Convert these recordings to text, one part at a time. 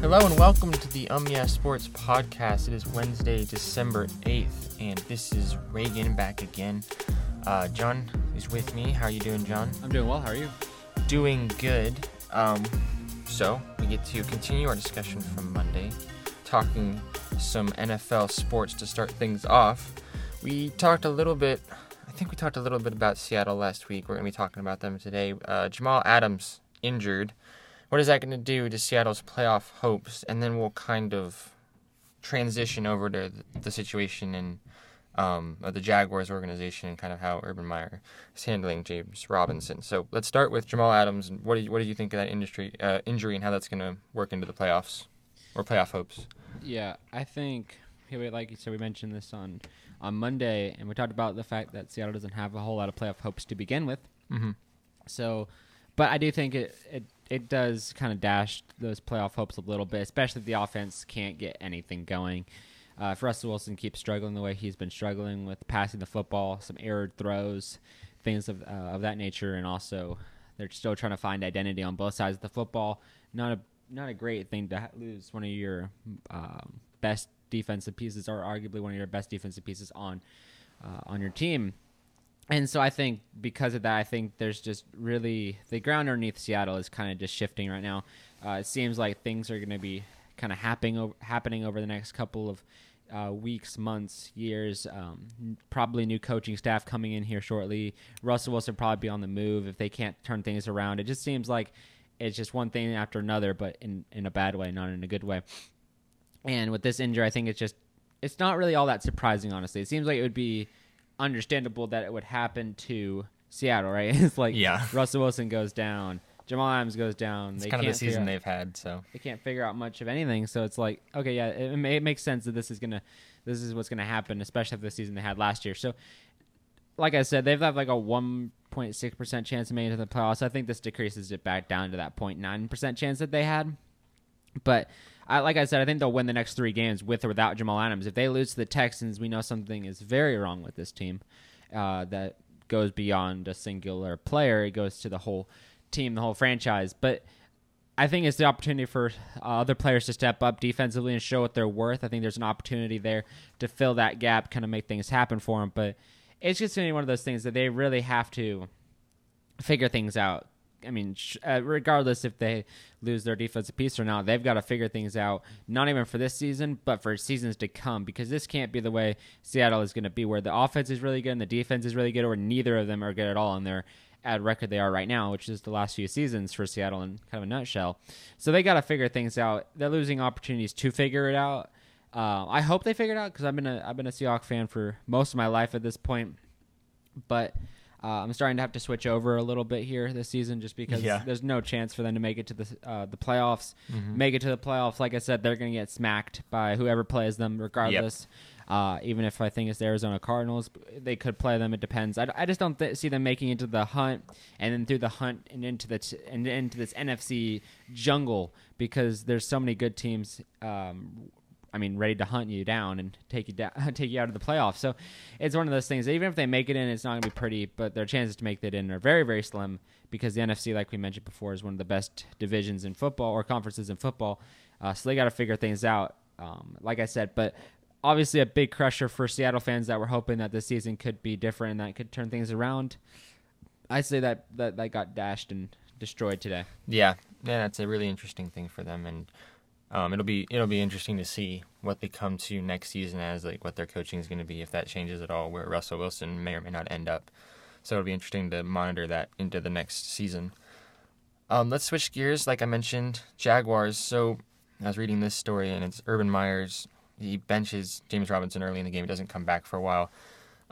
Hello and welcome to the Yeah Sports Podcast. It is Wednesday, December 8th, and this is Reagan back again. John is with me. How are you doing, John? I'm doing well. How are you? Doing good. So we get to continue our discussion from Monday, talking some NFL sports to start things off. We talked a little bit about Seattle last week. We're going to be talking about them today. Jamal Adams injured. What is that going to do to Seattle's playoff hopes? And then we'll kind of transition over to the situation in the Jaguars organization and kind of how Urban Meyer is handling James Robinson. So let's start with Jamal Adams. What do you think of that injury and how that's going to work into the playoffs or playoff hopes? Yeah, I think, like you said, we mentioned this on Monday, and we talked about the fact that Seattle doesn't have a whole lot of playoff hopes to begin with. Mm-hmm. So, but I do think it does kind of dash those playoff hopes a little bit, especially if the offense can't get anything going. If Russell Wilson keeps struggling the way he's been struggling with passing the football, some errant throws, things of that nature, and also they're still trying to find identity on both sides of the football. Not a great thing to lose one of your best defensive pieces, or arguably one of your best defensive pieces on your team. And so I think because of that, I think there's just really the ground underneath Seattle is kind of just shifting right now. It seems like things are going to be kind of happening over the next couple of weeks, months, years. Probably new coaching staff coming in here shortly. Russell Wilson probably be on the move if they can't turn things around. It just seems like it's just one thing after another, but in a bad way, not in a good way. And with this injury, I think it's not really all that surprising, honestly. It seems like it would be understandable that it would happen to Seattle, right? It's like, yeah. Russell Wilson goes down, Jamal Adams goes down. It's kind of the season they've had, so they can't figure out much of anything. So it's like, okay, yeah, it makes sense that this is what's gonna happen, especially after the season they had last year. So, like I said, they've had like a 1.6% chance of making it to the playoffs. So I think this decreases it back down to that 0.9% chance that they had. But like I said, I think they'll win the next three games with or without Jamal Adams. If they lose to the Texans, we know something is very wrong with this team. That goes beyond a singular player. It goes to the whole team, the whole franchise. But I think it's the opportunity for other players to step up defensively and show what they're worth. I think there's an opportunity there to fill that gap, kind of make things happen for them. But it's just going to be one of those things that they really have to figure things out. I mean, regardless if they lose their defensive piece or not, they've got to figure things out, not even for this season, but for seasons to come, because this can't be the way Seattle is going to be, where the offense is really good and the defense is really good, or neither of them are good at all, and they're at record they are right now, which is the last few seasons for Seattle in kind of a nutshell. So they got to figure things out. They're losing opportunities to figure it out. I hope they figure it out, because I've been a Seahawks fan for most of my life at this point, but I'm starting to have to switch over a little bit here this season, just because there's no chance for them to make it to the playoffs. Mm-hmm. Make it to the playoffs, like I said, they're going to get smacked by whoever plays them, regardless. Yep. Even if I think it's the Arizona Cardinals, they could play them. It depends. I just don't see them making it to the hunt, and then through the hunt and into this NFC jungle, because there's so many good teams. Ready to hunt you down and take you out of the playoffs. So it's one of those things that even if they make it in, it's not going to be pretty, but their chances to make that in are very, very slim, because the NFC, like we mentioned before, is one of the best divisions in football, or conferences in football. So they got to figure things out, like I said. But obviously a big crusher for Seattle fans that were hoping that this season could be different and that could turn things around. I say that got dashed and destroyed today. Yeah, that's a really interesting thing for them, and it'll be interesting to see what they come to next season as, like, what their coaching is going to be, if that changes at all, where Russell Wilson may or may not end up. So it'll be interesting to monitor that into the next season. Let's switch gears. Like I mentioned, Jaguars. So I was reading this story, and it's Urban Meyer's. He benches James Robinson early in the game. He doesn't come back for a while.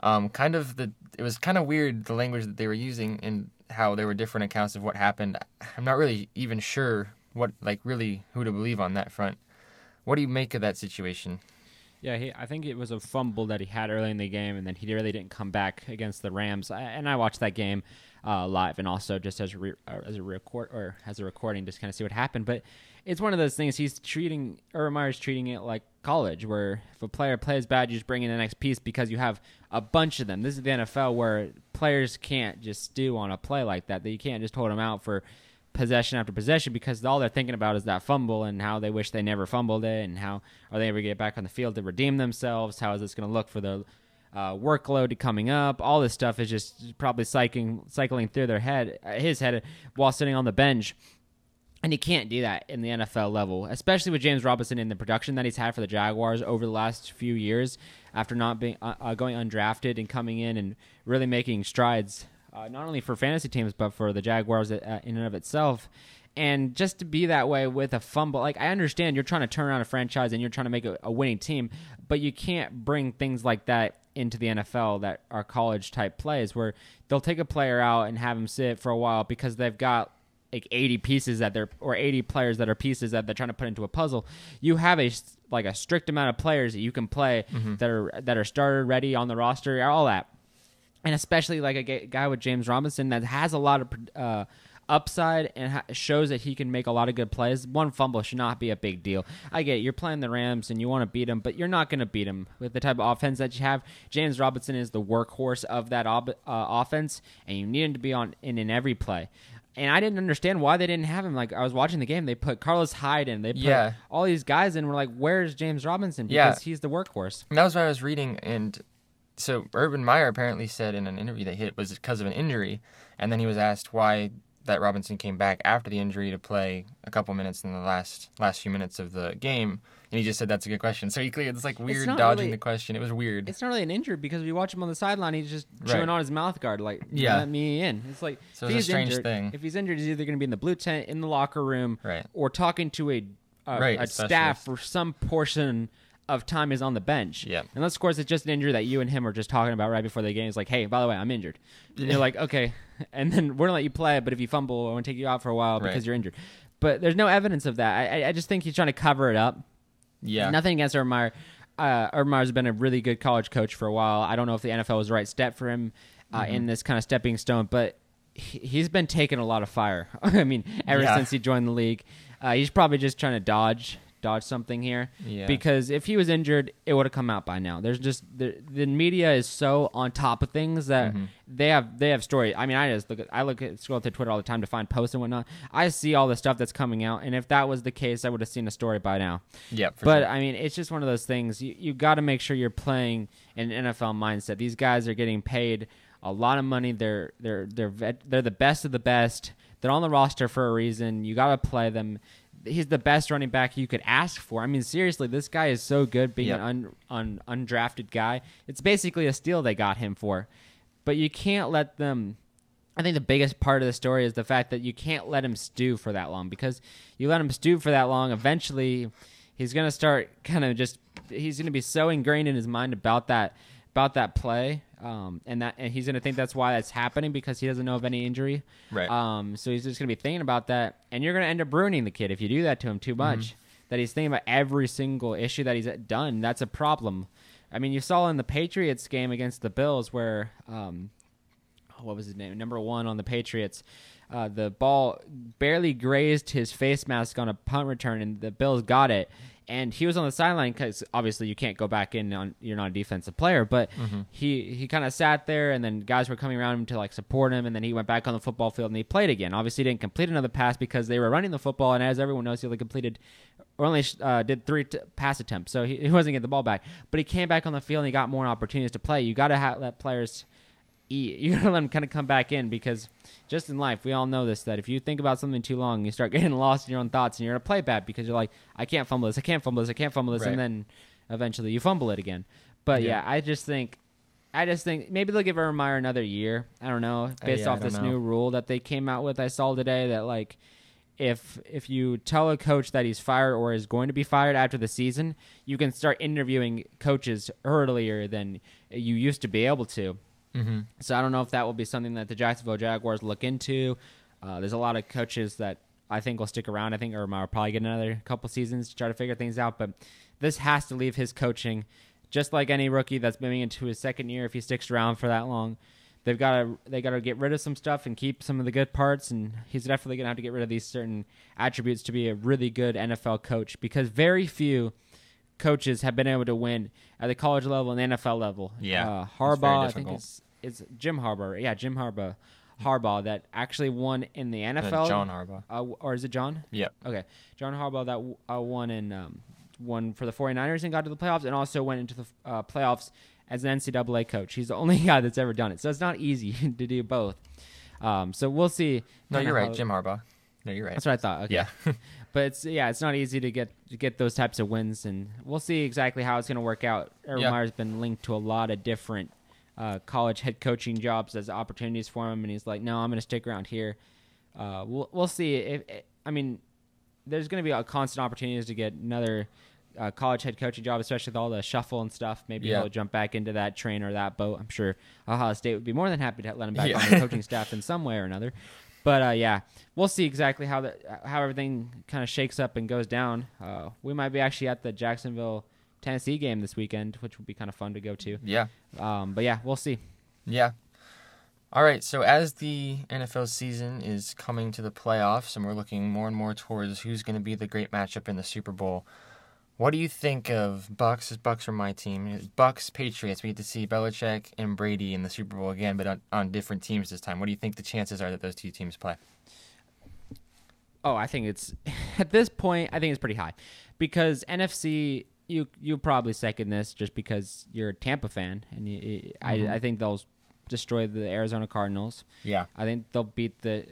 It was kind of weird, the language that they were using and how there were different accounts of what happened. I'm not really even sure who to believe on that front. What do you make of that situation? Yeah, I think it was a fumble that he had early in the game, and then he really didn't come back against the Rams. I watched that game live, and also just as a recording, just kind of see what happened. But it's one of those things. Urban Meyer's treating it like college, where if a player plays bad, you just bring in the next piece because you have a bunch of them. This is the NFL, where players can't just stew on a play like that. That you can't just hold them out for possession after possession, because all they're thinking about is that fumble and how they wish they never fumbled it, and how are they ever get back on the field to redeem themselves? How is this going to look for the workload coming up? All this stuff is just probably cycling through their head, his head, while sitting on the bench. And you can't do that in the NFL level, especially with James Robinson and the production that he's had for the Jaguars over the last few years, after not being going undrafted and coming in and really making strides, not only for fantasy teams, but for the Jaguars in and of itself. And just to be that way with a fumble, like, I understand you're trying to turn around a franchise and you're trying to make a winning team, but you can't bring things like that into the NFL that are college-type plays, where they'll take a player out and have him sit for a while because they've got like 80 players that are pieces that they're trying to put into a puzzle. You have a strict amount of players that you can play that are starter ready on the roster, all that. And especially like a guy with James Robinson that has a lot of upside and shows that he can make a lot of good plays. One fumble should not be a big deal. I get it. You're playing the Rams and you want to beat them, but you're not going to beat them with the type of offense that you have. James Robinson is the workhorse of that offense, and you need him to be on in every play. And I didn't understand why they didn't have him. Like, I was watching the game. They put Carlos Hyde in. They put all these guys in. We're like, where's James Robinson? Because he's the workhorse. And that was what I was reading. And so Urban Meyer apparently said in an interview that it was because of an injury. And then he was asked why that Robinson came back after the injury to play a couple minutes in the last few minutes of the game. And he just said, that's a good question. So he clearly, it's like weird dodging the question. It was weird. It's not really an injury, because if you watch him on the sideline, he's just chewing on his mouth guard, like, let me in. It's like, so it's a strange thing. If he's injured, he's either going to be in the blue tent, in the locker room, or talking to a staff for some portion of time is on the bench. Yeah. Unless, of course, it's just an injury that you and him are just talking about right before the game. It's like, hey, by the way, I'm injured. And you're like, okay. And then we're going to let you play, but if you fumble, I'm going to take you out for a while because you're injured. But there's no evidence of that. I just think he's trying to cover it up. Yeah. Nothing against Urban Meyer. Urban Meyer's been a really good college coach for a while. I don't know if the NFL was the right step for him in this kind of stepping stone, but he's been taking a lot of fire. I mean, ever since he joined the league. He's probably just trying to dodge something here, because if he was injured, it would have come out by now. There's just the media is so on top of things that they have stories. I mean, I scroll through Twitter all the time to find posts and whatnot. I see all the stuff that's coming out, and if that was the case, I would have seen a story by now. Yeah, but sure. I mean, it's just one of those things. You got to make sure you're playing an NFL mindset. These guys are getting paid a lot of money. They're the best of the best. They're on the roster for a reason. You got to play them. He's the best running back you could ask for. I mean, seriously, this guy is so good being an undrafted guy. It's basically a steal they got him for. But you can't let them... I think the biggest part of the story is the fact that you can't let him stew for that long, because you let him stew for that long, eventually he's going to start kind of just... He's going to be so ingrained in his mind about that play, and he's going to think that's why that's happening, because he doesn't know of any injury. Right. So he's just going to be thinking about that, and you're going to end up ruining the kid if you do that to him too much, that he's thinking about every single issue that he's done. That's a problem. I mean, you saw in the Patriots game against the Bills where what was his name? Number one on the Patriots. The ball barely grazed his face mask on a punt return, and the Bills got it. And he was on the sideline because obviously you can't go back in on, you're not a defensive player, but he kind of sat there, and then guys were coming around him to like support him, and then he went back on the football field and he played again. Obviously, he didn't complete another pass because they were running the football, and as everyone knows, he only completed or only did three pass attempts, so he wasn't getting the ball back. But he came back on the field and he got more opportunities to play. You got to let players eat. You got to let them kind of come back in, because just in life, we all know this, that if you think about something too long, you start getting lost in your own thoughts, and you're going to play bad because you're like, I can't fumble this, and then eventually you fumble it again. But I just think maybe they'll give Urban Meyer another year. I don't know, based off this new rule that they came out with. I saw today that like if you tell a coach that he's fired or is going to be fired after the season, you can start interviewing coaches earlier than you used to be able to. So I don't know if that will be something that the Jacksonville Jaguars look into. There's a lot of coaches that I think will stick around. I think Urban Meyer will probably get another couple seasons to try to figure things out. But this has to leave his coaching, just like any rookie that's moving into his second year. If he sticks around for that long, they got to get rid of some stuff and keep some of the good parts. And he's definitely going to have to get rid of these certain attributes to be a really good NFL coach, because very few coaches have been able to win at the college level and the NFL level. Harbaugh, I think it's Jim Harbaugh. Harbaugh that actually won in the NFL. John Harbaugh. Or is it John? Yep. Okay. John Harbaugh that won for the 49ers and got to the playoffs, and also went into the playoffs as an NCAA coach. He's the only guy that's ever done it. So it's not easy to do both. So we'll see. No, you're right. Jim Harbaugh. No, you're right. That's what I thought. Okay. Yeah. But it's not easy to get those types of wins, and we'll see exactly how it's going to work out. Urban Meyer's been linked to a lot of different college head coaching jobs as opportunities for him, and he's like, no, I'm going to stick around here. We'll see. There's going to be a constant opportunities to get another college head coaching job, especially with all the shuffle and stuff. Maybe he'll jump back into that train or that boat. I'm sure Ohio State would be more than happy to let him back on the coaching staff in some way or another. But, we'll see exactly how everything kind of shakes up and goes down. We might be actually at the Jacksonville-Tennessee game this weekend, which would be kind of fun to go to. Yeah. We'll see. Yeah. All right, so as the NFL season is coming to the playoffs and we're looking more and more towards who's going to be the great matchup in the Super Bowl, what do you think of Bucs? Bucs are my team. Bucs, Patriots. We get to see Belichick and Brady in the Super Bowl again, but on different teams this time. What do you think the chances are that those two teams play? Oh, I think it's at this point, I think it's pretty high, because NFC. You probably second this just because you're a Tampa fan, and I think they'll destroy the Arizona Cardinals. Yeah, I think they'll beat the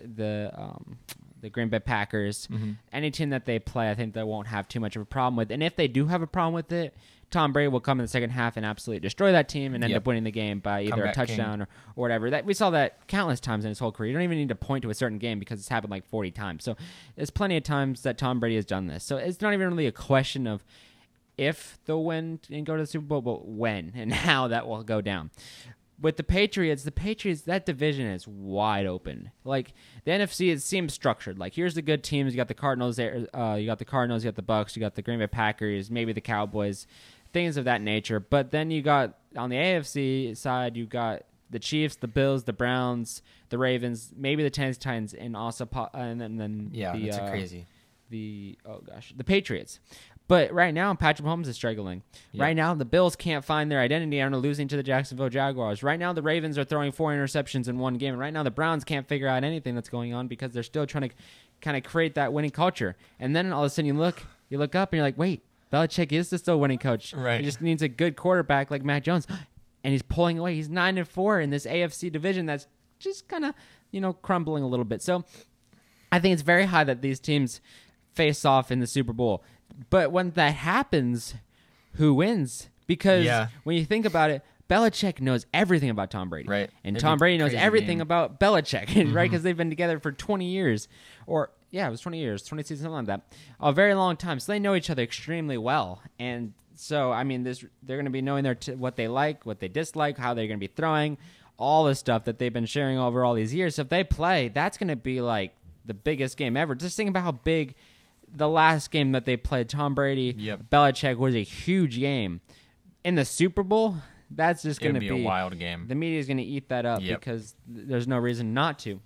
Green Bay Packers. Mm-hmm. Any team that they play, I think they won't have too much of a problem with. And if they do have a problem with it, Tom Brady will come in the second half and absolutely destroy that team and end up winning the game by either a touchdown or whatever. That we saw that countless times in his whole career. You don't even need to point to a certain game because it's happened like 40 times. So there's plenty of times that Tom Brady has done this. So it's not even really a question of if they'll win and go to the Super Bowl, but when and how that will go down. With the Patriots, that division is wide open. Like the NFC, it seems structured. Like here's the good teams. You got the Cardinals there. You got the Bucs. You got the Green Bay Packers. Maybe the Cowboys. Things of that nature. But then you got on the AFC side, you got the Chiefs, the Bills, the Browns, the Ravens, maybe the Titans, and also crazy. The Patriots. But right now, Patrick Mahomes is struggling. Yep. Right now, the Bills can't find their identity and are losing to the Jacksonville Jaguars. Right now, the Ravens are throwing 4 interceptions in one game. And right now, the Browns can't figure out anything that's going on because they're still trying to kind of create that winning culture. And then all of a sudden, you look up and you're like, wait, Belichick is the still winning coach. Right. He just needs a good quarterback like Mac Jones. And he's pulling away. He's 9-4 in this AFC division that's just kind of, crumbling a little bit. So I think it's very high that these teams face off in the Super Bowl. But when that happens, who wins? Because when you think about it, Belichick knows everything about Tom Brady. Right. And Tom Brady knows everything about Belichick, right? Because they've been together for 20 years. Or, it was 20 years, 20 seasons, something like that. A very long time. So they know each other extremely well. And so, they're going to be knowing what they like, what they dislike, how they're going to be throwing, all the stuff that they've been sharing over all these years. So if they play, that's going to be like the biggest game ever. Just think about how big the last game that they played, Tom Brady, Belichick, was a huge game. In the Super Bowl, that's just going to be a wild game. The media is going to eat that up because there's no reason not to.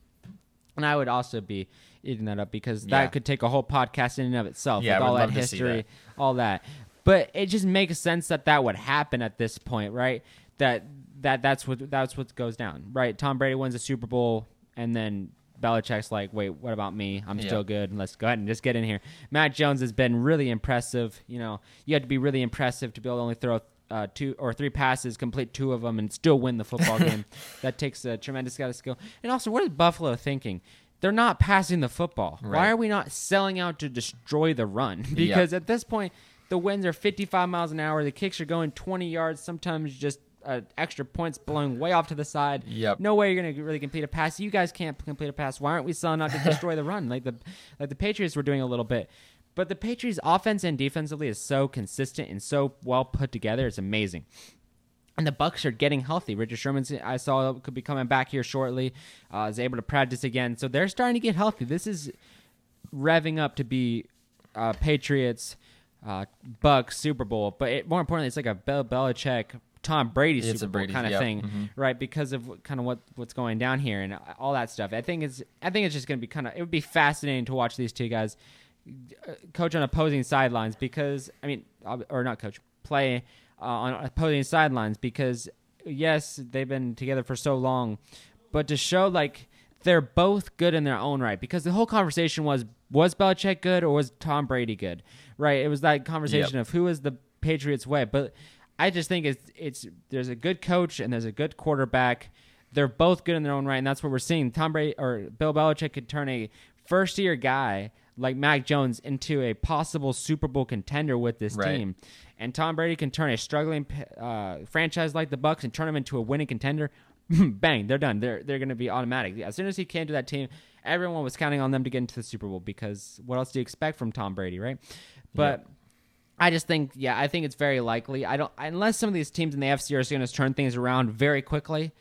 And I would also be eating that up because that could take a whole podcast in and of itself with all that history, all that. But it just makes sense that would happen at this point, right? That's what goes down, right? Tom Brady wins the Super Bowl, and then Belichick's like, wait, what about me? I'm still good. Let's go ahead and just get in here. Matt Jones has been really impressive. You had to be really impressive to be able to only throw 2 or 3 passes, complete 2 of them, and still win the football game. That takes a tremendous amount of skill. And also, what is Buffalo thinking? They're not passing the football. Right. Why are we not selling out to destroy the run? Because at this point, the winds are 55 miles an hour. The kicks are going 20 yards, sometimes just extra points blowing way off to the side. Yep. No way you're going to really complete a pass. You guys can't complete a pass. Why aren't we selling out to destroy the run like the Patriots were doing a little bit? But the Patriots' offense and defensively is so consistent and so well put together. It's amazing. And the Bucs are getting healthy. Richard Sherman, I saw, could be coming back here shortly. Is able to practice again. So they're starting to get healthy. This is revving up to be Patriots, Bucs Super Bowl. But more importantly, it's like a Belichick, Tom Brady Super Bowl kind of thing, right? Because of kind of what's going down here and all that stuff. I think it's just going to be kind of, it would be fascinating to watch these two guys coach on opposing sidelines play on opposing sidelines because yes, they've been together for so long, but to show like they're both good in their own right, because the whole conversation was Belichick good or was Tom Brady good, right? It was that conversation of who is the Patriots way. But I just think it's there's a good coach and there's a good quarterback. They're both good in their own right, and that's what we're seeing. Tom Brady or Bill Belichick could turn a first-year guy like Mac Jones into a possible Super Bowl contender with this team. And Tom Brady can turn a struggling franchise like the Bucs and turn them into a winning contender. Bang, they're done. They're going to be automatic. As soon as he came to that team, everyone was counting on them to get into the Super Bowl, because what else do you expect from Tom Brady, right? But I just think, I think it's very likely. Unless some of these teams in the AFC are going to turn things around very quickly,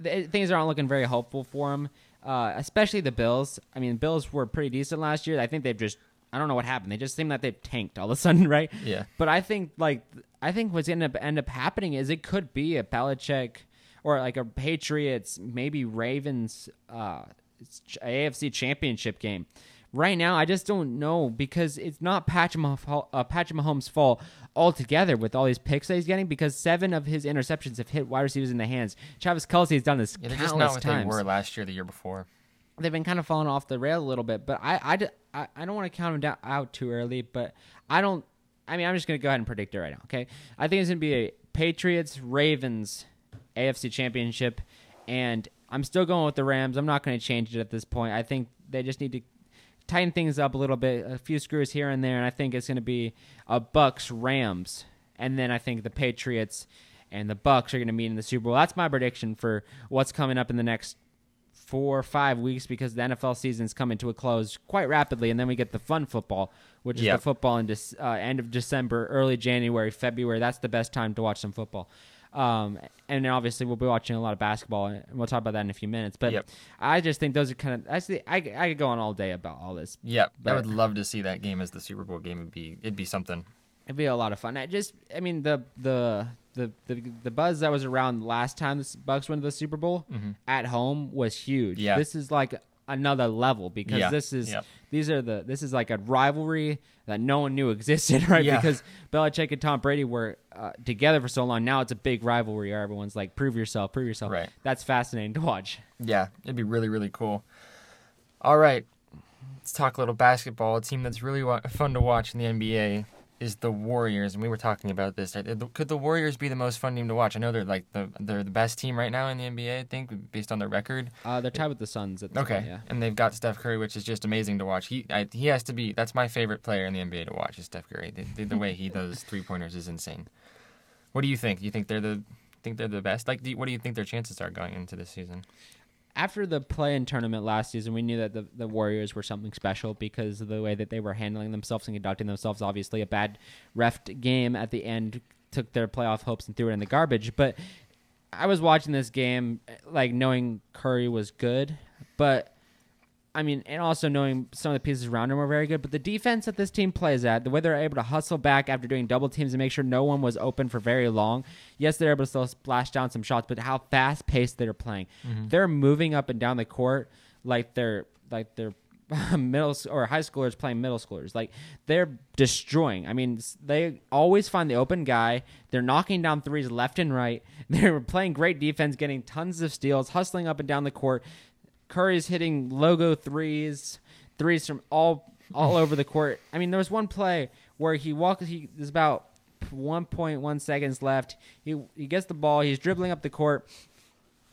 things aren't looking very hopeful for him, especially the Bills. I mean, Bills were pretty decent last year. I think they've just, I don't know what happened. They just seem like they've tanked all of a sudden, right? Yeah. But I think what's going to end up happening is it could be a Belichick or like a Patriots, maybe Ravens AFC championship game. Right now, I just don't know, because it's not Patrick Mahomes' fault altogether with all these picks that he's getting, because 7 of his interceptions have hit wide receivers in the hands. Travis Kelsey has done this countless times. They're just not what they were last year, the year before. They've been kind of falling off the rail a little bit, but I don't want to count him out too early, but I'm just going to go ahead and predict it right now, okay? I think it's going to be a Patriots-Ravens AFC championship, and I'm still going with the Rams. I'm not going to change it at this point. I think they just need to tighten things up a little bit, a few screws here and there, and I think it's going to be a Bucs-Rams, and then I think the Patriots and the Bucs are going to meet in the Super Bowl. That's my prediction for what's coming up in the next 4 or 5 weeks, because the NFL season's coming to a close quite rapidly, and then we get the fun football, which is the football in end of December, early January, February. That's the best time to watch some football. And then obviously we'll be watching a lot of basketball, and we'll talk about that in a few minutes. But I just think those are kind of. I could go on all day about all this. Yeah, I would love to see that game as the Super Bowl game. It'd be something. It'd be a lot of fun. The buzz that was around last time the Bucs went to the Super Bowl at home was huge. Yeah. This is like another level, because this is like a rivalry that no one knew existed, right? Yeah. Because Belichick and Tom Brady were together for so long. Now it's a big rivalry where everyone's like, prove yourself. Right. That's fascinating to watch. Yeah, it'd be really, really cool. All right, let's talk a little basketball. A team that's really fun to watch in the NBA is the Warriors, and we were talking about this. Could the Warriors be the most fun team to watch? I know they're like they're the best team right now in the NBA, I think, based on their record. They're tied with the Suns at the point, yeah. And they've got Steph Curry, which is just amazing to watch. He has to be, that's my favorite player in the NBA to watch, is Steph Curry. The way he does three-pointers is insane. What do you think? You think they're the best? Like, what do you think their chances are going into this season? After the play-in tournament last season, we knew that the Warriors were something special because of the way that they were handling themselves and conducting themselves. Obviously, a bad refed game at the end took their playoff hopes and threw it in the garbage. But I was watching this game, like, knowing Curry was good, but I mean, and also knowing some of the pieces around him were very good, but the defense that this team plays at, the way they're able to hustle back after doing double teams and make sure no one was open for very long. Yes, they're able to still splash down some shots, but how fast paced they're playing. Mm-hmm. They're moving up and down the court like they're middle or high schoolers playing middle schoolers. Like, they're destroying. I mean, they always find the open guy. They're knocking down threes left and right. They're playing great defense, getting tons of steals, hustling up and down the court. Curry's hitting logo threes from all over the court. I mean, there was one play where he walks. There's about 1.1 seconds left. He gets the ball. He's dribbling up the court.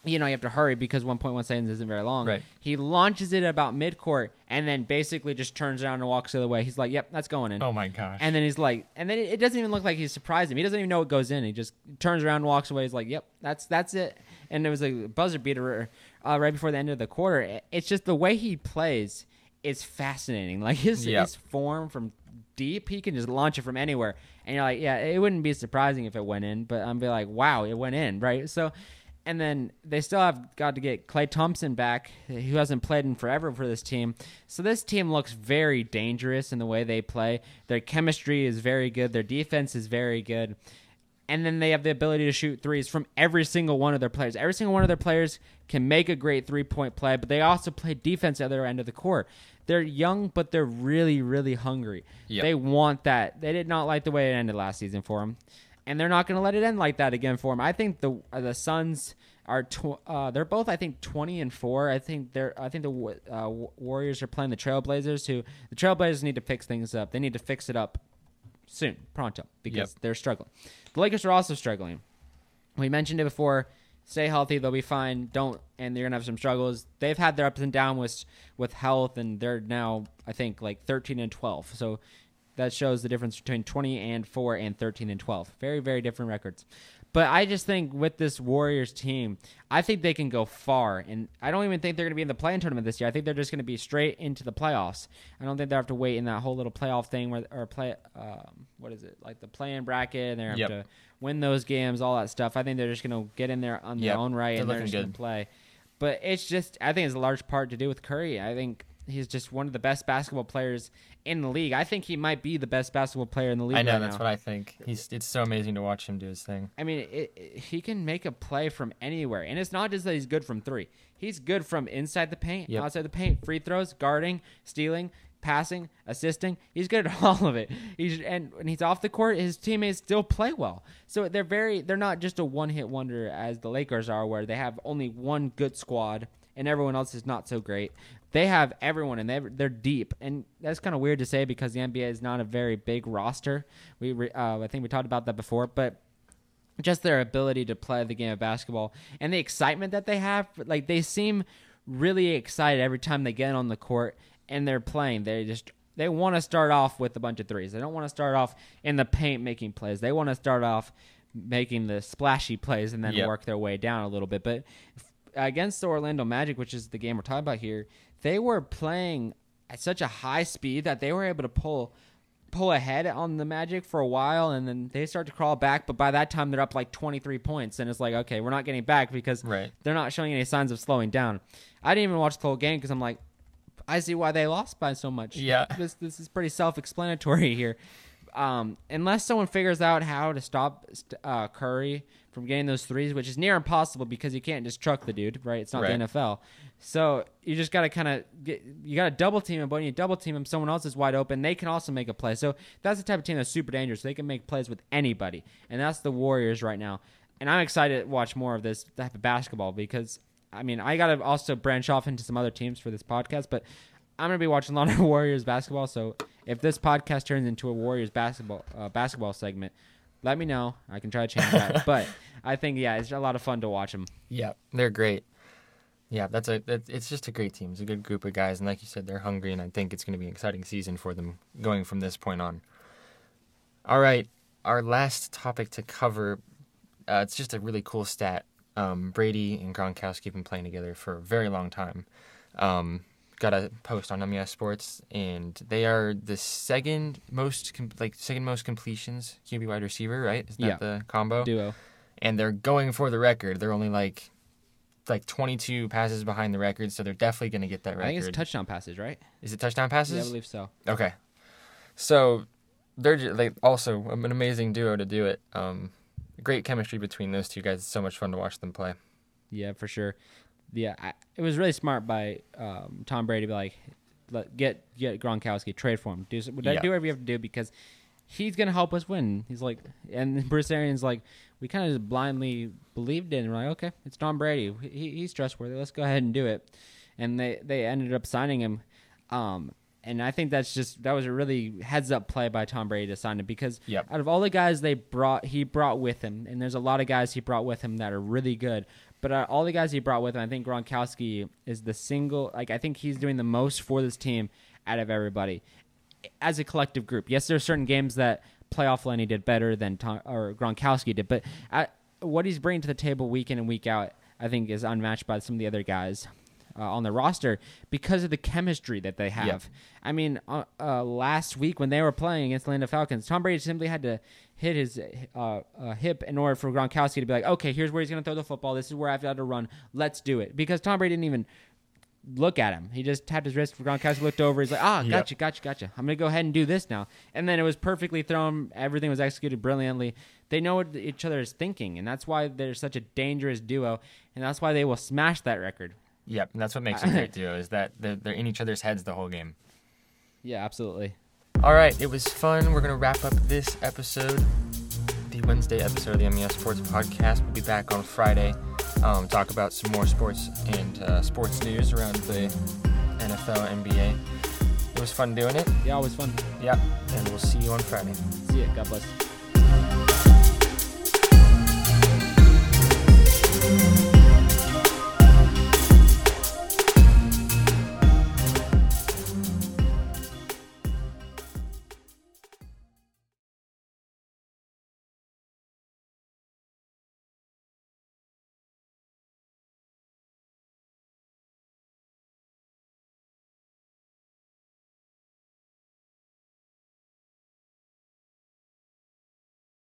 You know, you have to hurry because 1.1 seconds isn't very long. Right. He launches it about midcourt and then basically just turns around and walks the other way. He's like, yep, that's going in. Oh, my gosh. And then he's like, and then it doesn't even look like he's surprised him. He doesn't even know it goes in. He just turns around and walks away. He's like, yep, that's it. And it was a buzzer beater right before the end of the quarter. It's just the way he plays is fascinating. Like his form from deep, he can just launch it from anywhere. And you're like, yeah, it wouldn't be surprising if it went in, but I'd be like, wow, it went in, right? So, and then they still have got to get Clay Thompson back, who hasn't played in forever for this team. So this team looks very dangerous in the way they play. Their chemistry is very good. Their defense is very good. And then they have the ability to shoot threes from every single one of their players. Every single one of their players can make a great three-point play, but they also play defense at the other end of the court. They're young, but they're really, really hungry. Yep. They want that. They did not like the way it ended last season for them, and they're not going to let it end like that again for them. I think the Suns are they're both, I think, 20-4. I think the Warriors are playing the Trailblazers, who the Trailblazers need to fix things up. They need to fix it up soon, pronto, because they're struggling. The Lakers are also struggling. We mentioned it before. Stay healthy, they'll be fine. And they're gonna have some struggles. They've had their ups and downs with health, and they're now, I think, like 13-12. So that shows the difference between 20-4 and 13-12. Very, very different records. But I just think with this Warriors team, I think they can go far. And I don't even think they're going to be in the play-in tournament this year. I think they're just going to be straight into the playoffs. I don't think they have to wait in that whole little playoff thing like the play-in bracket. And they're going to have to win those games, all that stuff. I think they're just going to get in there on their own right, and they're just going to play. But it's just, I think it's a large part to do with Curry. I think he's just one of the best basketball players in the league. I think he might be the best basketball player in the league. I know, right, that's now what I think. It's so amazing to watch him do his thing. I mean, he can make a play from anywhere, and it's not just that he's good from three. He's good from inside the paint, outside the paint, free throws, guarding, stealing, passing, assisting. He's good at all of it. And when he's off the court, his teammates still play well. So they're not just a one-hit wonder as the Lakers are, where they have only one good squad and everyone else is not so great. They have everyone, and they're deep. And that's kind of weird to say because the NBA is not a very big roster. I think we talked about that before, but just their ability to play the game of basketball and the excitement that they have. Like, they seem really excited every time they get on the court and they're playing. They want to start off with a bunch of threes. They don't want to start off in the paint making plays. They want to start off making the splashy plays and then work their way down a little bit. But against the Orlando Magic, which is the game we're talking about here, they were playing at such a high speed that they were able to pull ahead on the Magic for a while, and then they start to crawl back. But by that time, they're up like 23 points, and it's like, okay, we're not getting back because they're not showing any signs of slowing down. I didn't even watch the whole game because I'm like, I see why they lost by so much. Yeah, this is pretty self-explanatory here. Unless someone figures out how to stop Curry from getting those threes, which is near impossible because you can't just truck the dude, right? It's not the NFL. So you just got to double team him, but when you double team him, someone else is wide open. They can also make a play. So that's the type of team that's super dangerous. They can make plays with anybody, and that's the Warriors right now. And I'm excited to watch more of this type of basketball because, I mean, I got to also branch off into some other teams for this podcast, but I'm going to be watching a lot of Warriors basketball. So if this podcast turns into a Warriors basketball segment, let me know. I can try to change that. But I think, it's a lot of fun to watch them. Yeah, they're great. Yeah, it's just a great team. It's a good group of guys. And like you said, they're hungry, and I think it's going to be an exciting season for them going from this point on. All right, our last topic to cover, it's just a really cool stat. Brady and Gronkowski have been playing together for a very long time. Got a post on MES Sports, and they are the second most completions QB wide receiver, right? Isn't that the combo? Duo. And they're going for the record. They're only like 22 passes behind the record, so they're definitely going to get that record. I think it's touchdown passes, right? Is it touchdown passes? Yeah, I believe so. Okay. So they're also an amazing duo to do it. Great chemistry between those two guys. It's so much fun to watch them play. Yeah, for sure. Yeah, it was really smart by Tom Brady to be like, get Gronkowski, trade for him. Do whatever you have to do because he's going to help us win. He's like, and Bruce Arians like, we kind of just blindly believed in. We're like, okay, it's Tom Brady. He's trustworthy. Let's go ahead and do it. And they ended up signing him. And I think that was a really heads-up play by Tom Brady to sign him because out of all the guys he brought with him, and there's a lot of guys he brought with him that are really good, but all the guys he brought with him, I think Gronkowski is the single, I think he's doing the most for this team out of everybody as a collective group. Yes, there are certain games that playoff Lenny did better than Gronkowski did, but what he's bringing to the table week in and week out, I think is unmatched by some of the other guys on the roster because of the chemistry that they have. Yep. I mean, last week when they were playing against the Atlanta Falcons, Tom Brady simply had to hit his hip in order for Gronkowski to be like, okay, here's where he's going to throw the football. This is where I've got to run. Let's do it. Because Tom Brady didn't even look at him. He just tapped his wrist for Gronkowski, looked over. He's like, gotcha. I'm going to go ahead and do this now. And then it was perfectly thrown. Everything was executed brilliantly. They know what each other is thinking, and that's why they're such a dangerous duo, and that's why they will smash that record. Yep, and that's what makes it great duo is that they're in each other's heads the whole game. Yeah, absolutely. All right, it was fun. We're going to wrap up this episode, the Wednesday episode of the MES Sports Podcast. We'll be back on Friday talk about some more sports and sports news around the NFL, NBA. It was fun doing it. Yeah, always fun. Yep, and we'll see you on Friday. See ya. God bless.